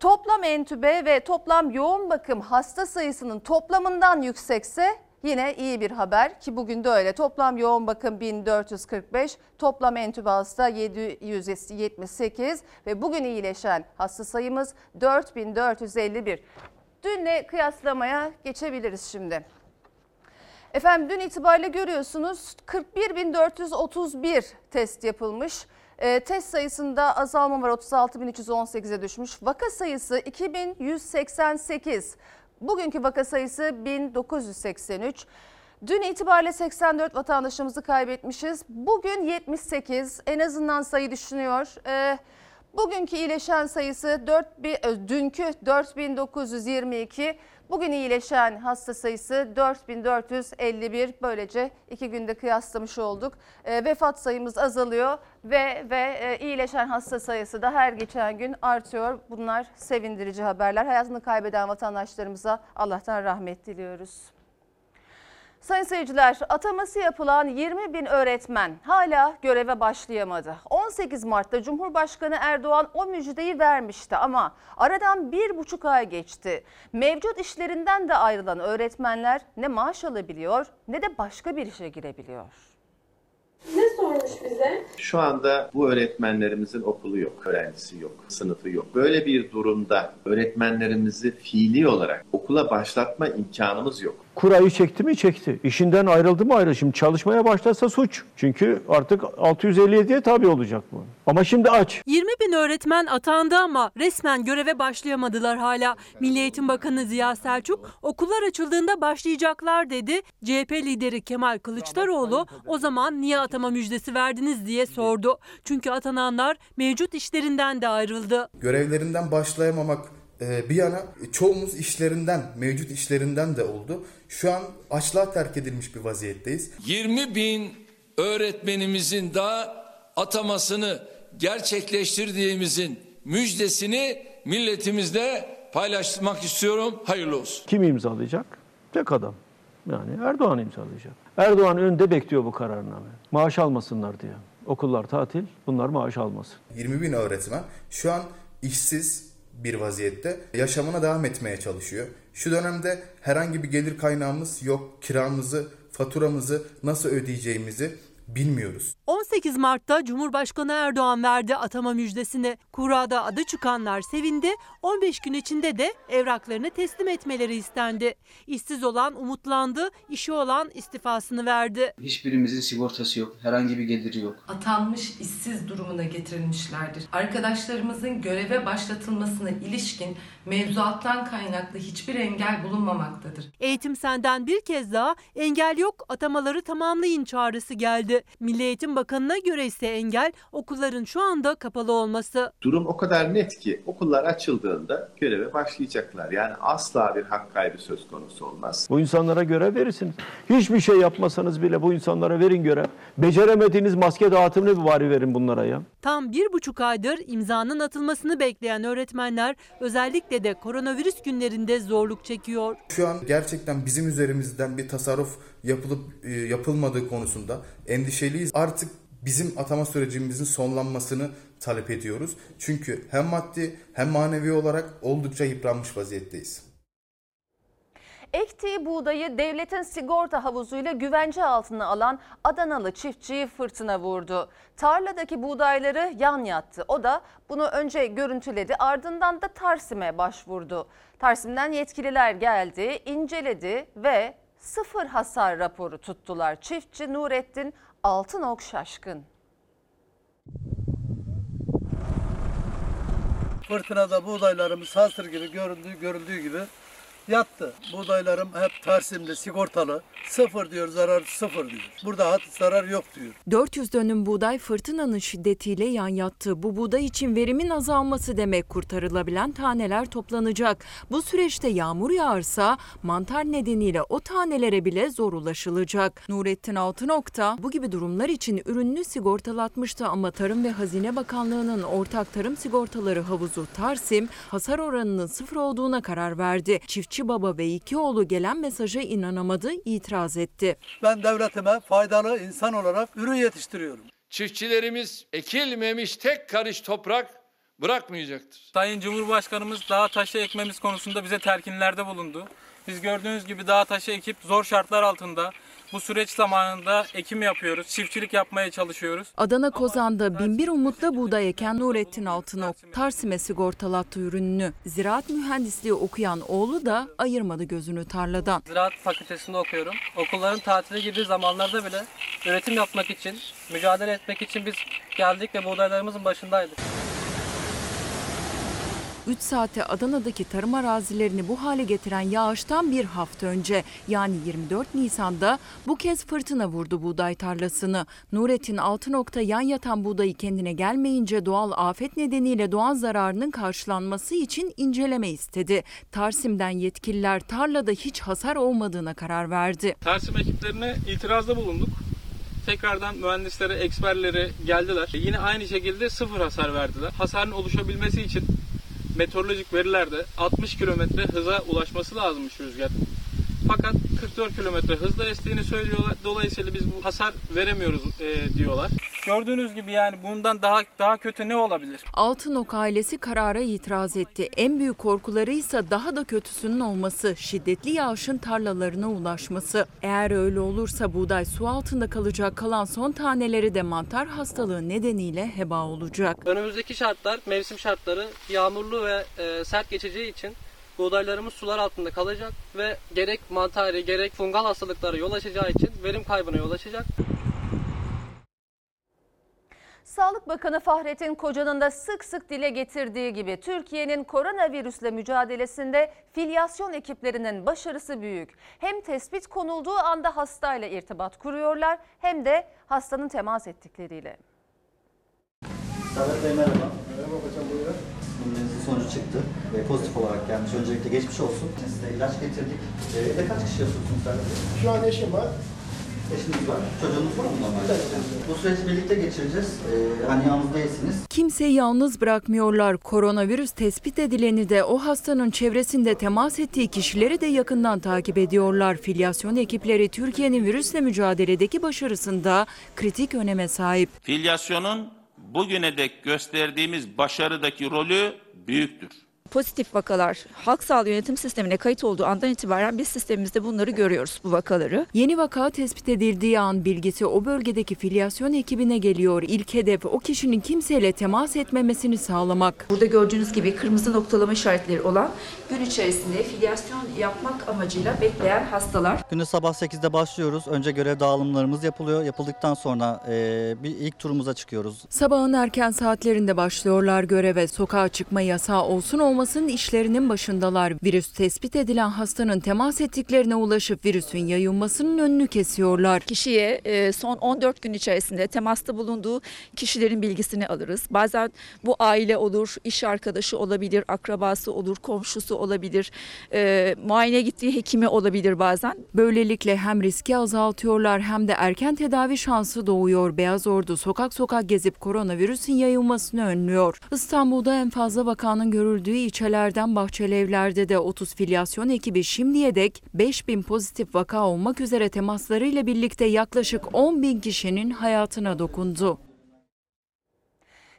Toplam entübe ve toplam yoğun bakım hasta sayısının toplamından yüksekse yine iyi bir haber, ki bugün de öyle. Toplam yoğun bakım bin dört yüz kırk beş, toplam entübe hasta yedi yüz yetmiş sekiz ve bugün iyileşen hasta sayımız dört bin dört yüz elli bir. Dünle kıyaslamaya geçebiliriz şimdi. Efendim, dün itibariyle görüyorsunuz kırk bir bin dört yüz otuz bir test yapılmış. E, test sayısında azalma var, otuz altı bin üç yüz on sekize düşmüş. Vaka sayısı iki bin yüz seksen sekiz. Bugünkü vaka sayısı bin dokuz yüz seksen üç. Dün itibariyle seksen dört vatandaşımızı kaybetmişiz. Bugün yetmiş sekiz, en azından sayı düşünüyor. E, bugünkü iyileşen sayısı dört, dünkü dört bin dokuz yüz yirmi iki. Bugün iyileşen hasta sayısı dört bin dört yüz elli bir. Böylece iki günde kıyaslamış olduk. E, vefat sayımız azalıyor ve ve e, iyileşen hasta sayısı da her geçen gün artıyor. Bunlar sevindirici haberler. Hayatını kaybeden vatandaşlarımıza Allah'tan rahmet diliyoruz. Sayın seyirciler, ataması yapılan yirmi bin öğretmen hala göreve başlayamadı. on sekiz Mart'ta Cumhurbaşkanı Erdoğan o müjdeyi vermişti ama aradan bir buçuk ay geçti. Mevcut işlerinden de ayrılan öğretmenler ne maaş alabiliyor ne de başka bir işe girebiliyor. Ne sormuş bize? Şu anda bu öğretmenlerimizin okulu yok, öğrencisi yok, sınıfı yok. Böyle bir durumda öğretmenlerimizi fiili olarak okula başlatma imkanımız yok. Kurayı çekti mi? Çekti. İşinden ayrıldı mı? Ayrıldı. Şimdi çalışmaya başlarsa suç. Çünkü artık altı yüz elli yediye tabi olacak bu. Ama şimdi aç. yirmi bin öğretmen atandı ama resmen göreve başlayamadılar hala. Milli Eğitim Bakanı Ziya Selçuk okullar açıldığında başlayacaklar dedi. C H P lideri Kemal Kılıçdaroğlu o zaman niye atama müjdesi verdiniz diye sordu. Çünkü atananlar mevcut işlerinden de ayrıldı. Görevlerinden başlayamamak bir yana çoğumuz işlerinden, mevcut işlerinden de oldu. Şu an açlığa terk edilmiş bir vaziyetteyiz. yirmi bin öğretmenimizin daha atamasını gerçekleştirdiğimizin müjdesini milletimizle paylaşmak istiyorum. Hayırlı olsun. Kim imzalayacak? Tek adam. Yani Erdoğan imzalayacak. Erdoğan önde bekliyor bu kararname. Maaş almasınlar diye. Okullar tatil, bunlar maaş almasın. yirmi bin öğretmen şu an işsiz bir vaziyette yaşamına devam etmeye çalışıyor. Şu dönemde herhangi bir gelir kaynağımız yok. Kiramızı, faturamızı nasıl ödeyeceğimizi bilmiyoruz. on sekiz Mart'ta Cumhurbaşkanı Erdoğan verdi atama müjdesini. Kurada adı çıkanlar sevindi. on beş gün içinde de evraklarını teslim etmeleri istendi. İşsiz olan umutlandı, işi olan istifasını verdi. Hiçbirimizin sigortası yok, herhangi bir geliri yok. Atanmış işsiz durumuna getirilmişlerdir. Arkadaşlarımızın göreve başlatılmasına ilişkin mevzuattan kaynaklı hiçbir engel bulunmamaktadır. Eğitim Sen'den bir kez daha engel yok, atamaları tamamlayın çağrısı geldi. Milli Eğitim Bakanı'na göre ise engel okulların şu anda kapalı olması. Durum o kadar net ki okullar açıldığında göreve başlayacaklar. Yani asla bir hak kaybı söz konusu olmaz. Bu insanlara görev verirsiniz. Hiçbir şey yapmasanız bile bu insanlara verin görev. Beceremediğiniz maske dağıtımını bari verin bunlara ya. Tam bir buçuk aydır imzanın atılmasını bekleyen öğretmenler özellikle de koronavirüs günlerinde zorluk çekiyor. Şu an gerçekten bizim üzerimizden bir tasarruf yapılıp yapılmadığı konusunda endişeliyiz. Artık bizim atama sürecimizin sonlanmasını talep ediyoruz. Çünkü hem maddi hem manevi olarak oldukça yıpranmış vaziyetteyiz. Ektiği buğdayı devletin sigorta havuzuyla güvence altına alan Adanalı çiftçiyi fırtına vurdu. Tarladaki buğdayları yan yattı. O da bunu önce görüntüledi, ardından da Tarsim'e başvurdu. Tarsim'den yetkililer geldi, inceledi ve sıfır hasar raporu tuttular. Çiftçi Nurettin Altınok şaşkın. Fırtınada buğdaylarımız hasır gibi göründüğü, görüldüğü gibi yattı. Buğdaylarım hep Tarsim'de sigortalı. Sıfır diyor, zarar sıfır diyor. Burada zarar yok diyor. dört yüz dönüm buğday fırtınanın şiddetiyle yan yattı. Bu buğday için verimin azalması demek. Kurtarılabilen taneler toplanacak. Bu süreçte yağmur yağarsa mantar nedeniyle o tanelere bile zor ulaşılacak. Nurettin Altınok da bu gibi durumlar için ürününü sigortalatmıştı ama Tarım ve Hazine Bakanlığı'nın ortak tarım sigortaları havuzu Tarsim hasar oranının sıfır olduğuna karar verdi. Çiftçi baba ve iki oğlu gelen mesaja inanamadı, itiraz etti. Ben devletime faydalı insan olarak ürün yetiştiriyorum. Çiftçilerimiz ekilmemiş tek karış toprak bırakmayacaktır. Sayın Cumhurbaşkanımız dağa taşı ekmemiz konusunda bize telkinlerde bulundu. Biz gördüğünüz gibi dağa taşı ekip zor şartlar altında bu süreç zamanında ekim yapıyoruz, çiftçilik yapmaya çalışıyoruz. Adana Kozan'da binbir umutla buğday eken Nurettin Altınok, Tarsim'e sigortalattı ürününü. Ziraat mühendisliği okuyan oğlu da ayırmadı gözünü tarladan. Ziraat fakültesinde okuyorum. Okulların tatile girdiği zamanlarda bile üretim yapmak için, mücadele etmek için biz geldik ve buğdaylarımızın başındaydık. üç saate Adana'daki tarım arazilerini bu hale getiren yağıştan bir hafta önce yani yirmi dört Nisan'da bu kez fırtına vurdu buğday tarlasını. Nurettin Altınok'ta yan yatan buğdayı kendine gelmeyince doğal afet nedeniyle doğan zararının karşılanması için inceleme istedi. Tarsim'den yetkililer tarlada hiç hasar olmadığına karar verdi. Tarsim ekiplerine itirazda bulunduk. Tekrardan mühendislere, eksperlere geldiler. Yine aynı şekilde sıfır hasar verdiler. Hasarın oluşabilmesi için meteorolojik verilerde altmış kilometre hıza ulaşması lazımmış rüzgar. Fakat kırk dört kilometre hızla estiğini söylüyorlar. Dolayısıyla biz bu hasar veremiyoruz e, diyorlar. Gördüğünüz gibi yani bundan daha daha kötü ne olabilir? Altınok ailesi karara itiraz etti. En büyük korkuları ise daha da kötüsünün olması, şiddetli yağışın tarlalarına ulaşması. Eğer öyle olursa buğday su altında kalacak, kalan son taneleri de mantar hastalığı nedeniyle heba olacak. Önümüzdeki şartlar, mevsim şartları yağmurlu ve e, sert geçeceği için buğdaylarımız sular altında kalacak ve gerek mantarı gerek fungal hastalıklara yol açacağı için verim kaybına yol açacak. Sağlık Bakanı Fahrettin Koca'nın da sık sık dile getirdiği gibi Türkiye'nin koronavirüsle mücadelesinde filyasyon ekiplerinin başarısı büyük. Hem tespit konulduğu anda hastayla irtibat kuruyorlar hem de hastanın temas ettikleriyle. Sağlık Bey merhaba. Merhaba hocam, buyurun. Bunun sonucu çıktı ve pozitif olarak gelmiş. Öncelikle geçmiş olsun. Size ilaç getirdik. Evde kaç kişi yaşıyorsunuz sen? Şu an eşim var. Eşiniz var. Çocuğunuz var mı? Evet. Bu süreci birlikte geçireceğiz. Ee, hani yalnız değilsiniz. Kimseyi yalnız bırakmıyorlar. Koronavirüs tespit edileni de o hastanın çevresinde temas ettiği kişileri de yakından takip ediyorlar. Filyasyon ekipleri Türkiye'nin virüsle mücadeledeki başarısında kritik öneme sahip. Filyasyonun bugüne dek gösterdiğimiz başarıdaki rolü büyüktür. Pozitif vakalar halk sağlığı yönetim sistemine kayıt olduğu andan itibaren biz sistemimizde bunları görüyoruz, bu vakaları. Yeni vaka tespit edildiği an bilgisi o bölgedeki filyasyon ekibine geliyor. İlk hedef o kişinin kimseyle temas etmemesini sağlamak. Burada gördüğünüz gibi kırmızı noktalama işaretleri olan gün içerisinde filyasyon yapmak amacıyla bekleyen hastalar. Gündüz sabah sekizde başlıyoruz. Önce görev dağılımlarımız yapılıyor. Yapıldıktan sonra e, bir ilk turumuza çıkıyoruz. Sabahın erken saatlerinde başlıyorlar göreve. Sokağa çıkma yasağı olsun olmasın Olmasının işlerinin başındalar. Virüs tespit edilen hastanın temas ettiklerine ulaşıp virüsün yayılmasının önünü kesiyorlar. Kişiye son on dört gün içerisinde temasta bulunduğu kişilerin bilgisini alırız. Bazen bu aile olur, iş arkadaşı olabilir, akrabası olur, komşusu olabilir, muayene gittiği hekimi olabilir bazen. Böylelikle hem riski azaltıyorlar hem de erken tedavi şansı doğuyor. Beyaz Ordu sokak sokak gezip koronavirüsün yayılmasını önlüyor. İstanbul'da en fazla vakanın görüldüğü İlçelerden Bahçelievler'de de otuz filyasyon ekibi şimdiye dek beş bin pozitif vaka olmak üzere temaslarıyla birlikte yaklaşık on bin kişinin hayatına dokundu.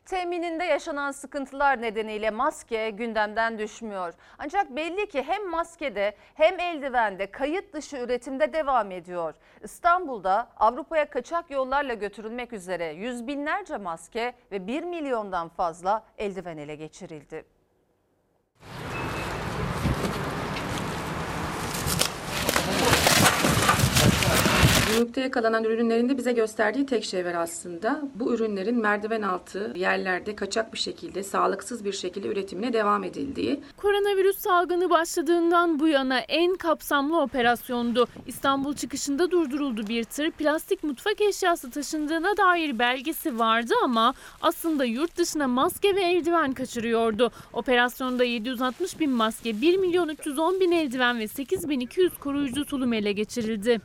Temininde yaşanan sıkıntılar nedeniyle maske gündemden düşmüyor. Ancak belli ki hem maskede hem eldivende kayıt dışı üretimde devam ediyor. İstanbul'da Avrupa'ya kaçak yollarla götürülmek üzere yüz binlerce maske ve bir milyondan fazla eldiven ele geçirildi. Thank you. Gümrükte yakalanan ürünlerinde bize gösterdiği tek şey var aslında. Bu ürünlerin merdiven altı yerlerde kaçak bir şekilde, sağlıksız bir şekilde üretimine devam edildiği. Koronavirüs salgını başladığından bu yana en kapsamlı operasyondu. İstanbul çıkışında durduruldu bir tır. Plastik mutfak eşyası taşındığına dair belgesi vardı ama aslında yurt dışına maske ve eldiven kaçırıyordu. Operasyonda yedi yüz altmış bin maske, bir milyon üç yüz on bin eldiven ve sekiz bin iki yüz koruyucu tulum ele geçirildi.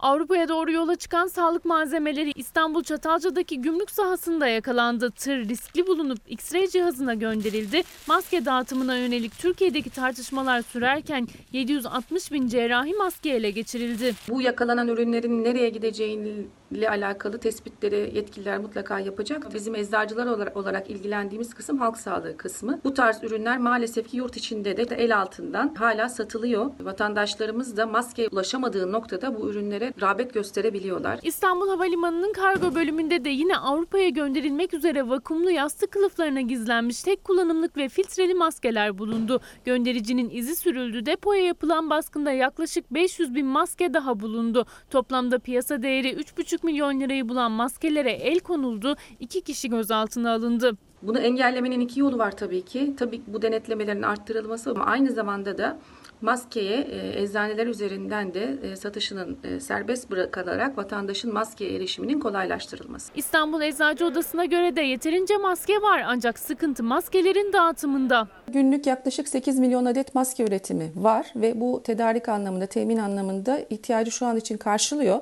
Avrupa'ya doğru yola çıkan sağlık malzemeleri İstanbul Çatalca'daki gümrük sahasında yakalandı. Tır riskli bulunup X-ray cihazına gönderildi. Maske dağıtımına yönelik Türkiye'deki tartışmalar sürerken yedi yüz altmış bin cerrahi maske ele geçirildi. Bu yakalanan ürünlerin nereye gideceğiyle alakalı tespitleri yetkililer mutlaka yapacak. Bizim eczacılar olarak ilgilendiğimiz kısım halk sağlığı kısmı. Bu tarz ürünler maalesef ki yurt içinde de el altından hala satılıyor. Vatandaşlarımız da maskeye ulaşamadığı noktada bu ürünlere rağbet gösterebiliyorlar. İstanbul Havalimanı'nın kargo bölümünde de yine Avrupa'ya gönderilmek üzere vakumlu yastık kılıflarına gizlenmiş tek kullanımlık ve filtreli maskeler bulundu. Göndericinin izi sürüldü. Depoya yapılan baskında yaklaşık beş yüz bin maske daha bulundu. Toplamda piyasa değeri üç buçuk milyon lirayı bulan maskelere el konuldu. iki kişi gözaltına alındı. Bunu engellemenin iki yolu var tabii ki. Tabii bu denetlemelerin arttırılması ama aynı zamanda da maskeye eczaneler üzerinden de satışının serbest bırakılarak vatandaşın maskeye erişiminin kolaylaştırılması. İstanbul Eczacı Odası'na göre de yeterince maske var ancak sıkıntı maskelerin dağıtımında. Günlük yaklaşık sekiz milyon adet maske üretimi var ve bu tedarik anlamında, temin anlamında ihtiyacı şu an için karşılıyor.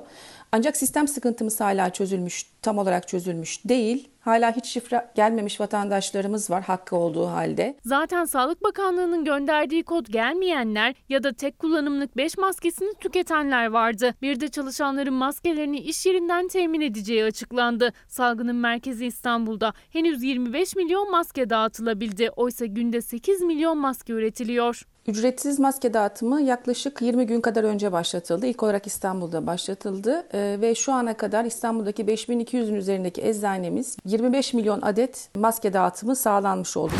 Ancak sistem sıkıntımız hala çözülmüş, tam olarak çözülmüş değil. Hala hiç şifre gelmemiş vatandaşlarımız var hakkı olduğu halde. Zaten Sağlık Bakanlığı'nın gönderdiği kod gelmeyenler ya da tek kullanımlık beş maskesini tüketenler vardı. Bir de çalışanların maskelerini iş yerinden temin edeceği açıklandı. Salgının merkezi İstanbul'da henüz yirmi beş milyon maske dağıtılabildi. Oysa günde sekiz milyon maske üretiliyor. Ücretsiz maske dağıtımı yaklaşık yirmi gün kadar önce başlatıldı. İlk olarak İstanbul'da başlatıldı ee, ve şu ana kadar İstanbul'daki beş bin iki yüzün üzerindeki eczanemiz yirmi beş milyon adet maske dağıtımı sağlanmış oldu.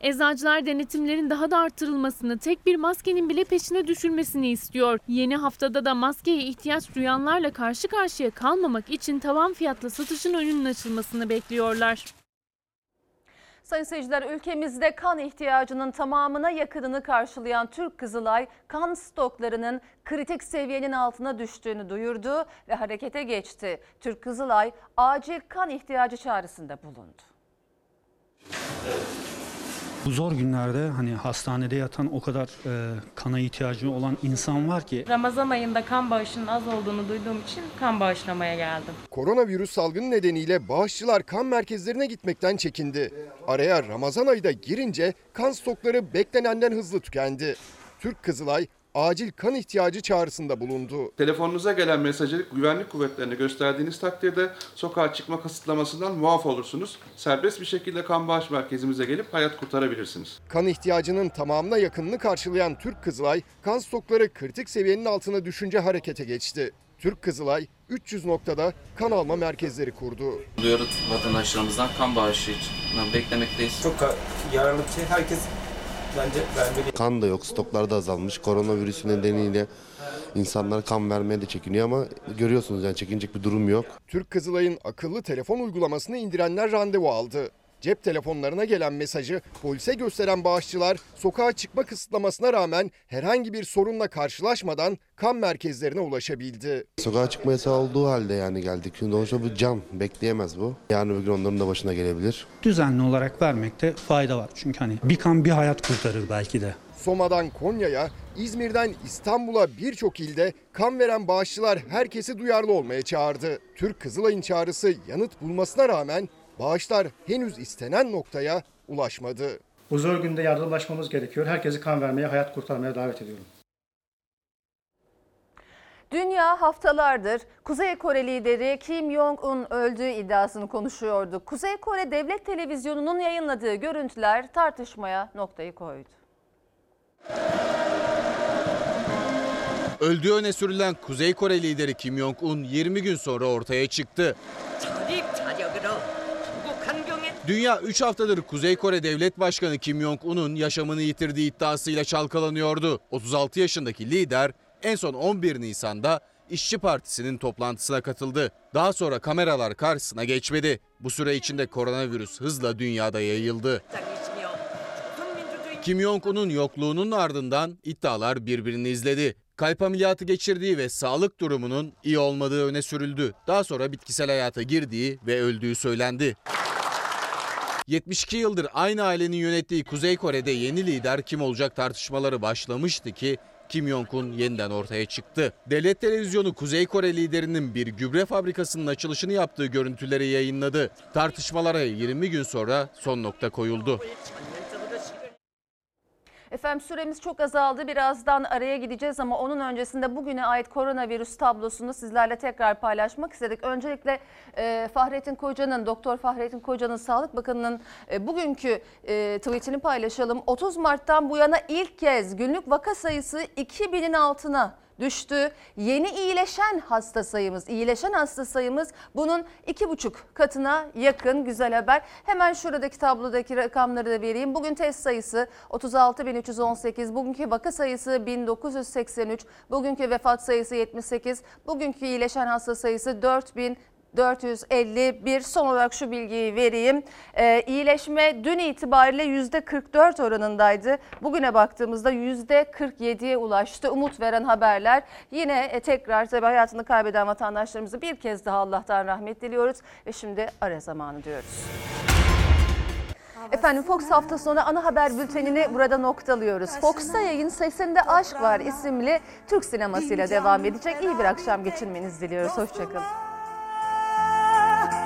Eczacılar denetimlerin daha da arttırılmasını, tek bir maskenin bile peşine düşülmesini istiyor. Yeni haftada da maskeye ihtiyaç duyanlarla karşı karşıya kalmamak için tavan fiyatla satışın önünün açılmasını bekliyorlar. Sayın seyirciler, ülkemizde kan ihtiyacının tamamına yakınını karşılayan Türk Kızılay, kan stoklarının kritik seviyenin altına düştüğünü duyurdu ve harekete geçti. Türk Kızılay, acil kan ihtiyacı çağrısında bulundu. Bu zor günlerde hani hastanede yatan o kadar e, kana ihtiyacı olan insan var ki. Ramazan ayında kan bağışının az olduğunu duyduğum için kan bağışlamaya geldim. Koronavirüs salgını nedeniyle bağışçılar kan merkezlerine gitmekten çekindi. Araya Ramazan ayı da girince kan stokları beklenenden hızlı tükendi. Türk Kızılay acil kan ihtiyacı çağrısında bulundu. Telefonunuza gelen mesajı güvenlik kuvvetlerine gösterdiğiniz takdirde sokağa çıkma kısıtlamasından muaf olursunuz. Serbest bir şekilde kan bağış merkezimize gelip hayat kurtarabilirsiniz. Kan ihtiyacının tamamına yakınını karşılayan Türk Kızılay, kan stokları kritik seviyenin altına düşünce harekete geçti. Türk Kızılay üç yüz noktada kan alma merkezleri kurdu. Duyuyoruz vatandaşlarımızdan kan bağışı için beklemekteyiz. Çok yararlı bir şey. Herkes bence vermeli. Kan da yok, stoklar da azalmış. Koronavirüsü nedeniyle insanlar kan vermeye de çekiniyor ama görüyorsunuz yani çekinecek bir durum yok. Türk Kızılay'ın akıllı telefon uygulamasını indirenler randevu aldı. Cep telefonlarına gelen mesajı polise gösteren bağışçılar sokağa çıkma kısıtlamasına rağmen herhangi bir sorunla karşılaşmadan kan merkezlerine ulaşabildi. Sokağa çıkma yasağı olduğu halde yani geldik. Şimdi olsa bu can bekleyemez bu. Yani bugün onların da başına gelebilir. Düzenli olarak vermekte fayda var. Çünkü hani bir kan bir hayat kurtarır belki de. Soma'dan Konya'ya, İzmir'den İstanbul'a birçok ilde kan veren bağışçılar herkesi duyarlı olmaya çağırdı. Türk Kızılay'ın çağrısı yanıt bulmasına rağmen bağışlar henüz istenen noktaya ulaşmadı. Bu zor günde yardımlaşmamız gerekiyor. Herkesi kan vermeye, hayat kurtarmaya davet ediyorum. Dünya haftalardır Kuzey Kore lideri Kim Jong-un öldüğü iddiasını konuşuyordu. Kuzey Kore Devlet Televizyonu'nun yayınladığı görüntüler tartışmaya noktayı koydu. Öldüğü öne sürülen Kuzey Kore lideri Kim Jong-un yirmi gün sonra ortaya çıktı. Dünya üç haftadır Kuzey Kore Devlet Başkanı Kim Jong-un'un yaşamını yitirdiği iddiasıyla çalkalanıyordu. otuz altı yaşındaki lider en son on bir Nisan'da İşçi Partisi'nin toplantısına katıldı. Daha sonra kameralar karşısına geçmedi. Bu süre içinde koronavirüs hızla dünyada yayıldı. Kim Jong-un'un yokluğunun ardından iddialar birbirini izledi. Kalp ameliyatı geçirdiği ve sağlık durumunun iyi olmadığı öne sürüldü. Daha sonra bitkisel hayata girdiği ve öldüğü söylendi. yetmiş iki yıldır aynı ailenin yönettiği Kuzey Kore'de yeni lider kim olacak tartışmaları başlamıştı ki Kim Jong-un yeniden ortaya çıktı. Devlet televizyonu Kuzey Kore liderinin bir gübre fabrikasının açılışını yaptığı görüntüleri yayınladı. Tartışmalara yirmi gün sonra son nokta koyuldu. Efendim süremiz çok azaldı. Birazdan araya gideceğiz ama onun öncesinde bugüne ait koronavirüs tablosunu sizlerle tekrar paylaşmak istedik. Öncelikle e, Fahrettin Koca'nın, Doktor Fahrettin Koca'nın, Sağlık Bakanı'nın e, bugünkü e, tweetini paylaşalım. otuz Mart'tan bu yana ilk kez günlük vaka sayısı iki binin altına düştü. Yeni iyileşen hasta sayımız, iyileşen hasta sayımız bunun iki buçuk katına yakın. Güzel haber. Hemen şuradaki tablodaki rakamları da vereyim. Bugün test sayısı otuz altı bin üç yüz on sekiz, bugünkü vaka sayısı bin dokuz yüz seksen üç, bugünkü vefat sayısı yetmiş sekiz, bugünkü iyileşen hasta sayısı dört bin dört yüz elli bir. Son olarak şu bilgiyi vereyim. Ee, iyileşme dün itibariyle yüzde kırk dört oranındaydı. Bugüne baktığımızda yüzde kırk yediye ulaştı. Umut veren haberler. Yine tekrar tabii hayatını kaybeden vatandaşlarımızı bir kez daha Allah'tan rahmet diliyoruz. Ve şimdi ara zamanı diyoruz. Efendim Fox hafta sonu ana haber bültenini burada noktalıyoruz. Fox'ta yayın Sesinde Aşk Var isimli Türk sinemasıyla devam edecek. İyi bir akşam geçirmenizi diliyoruz. Hoşçakalın.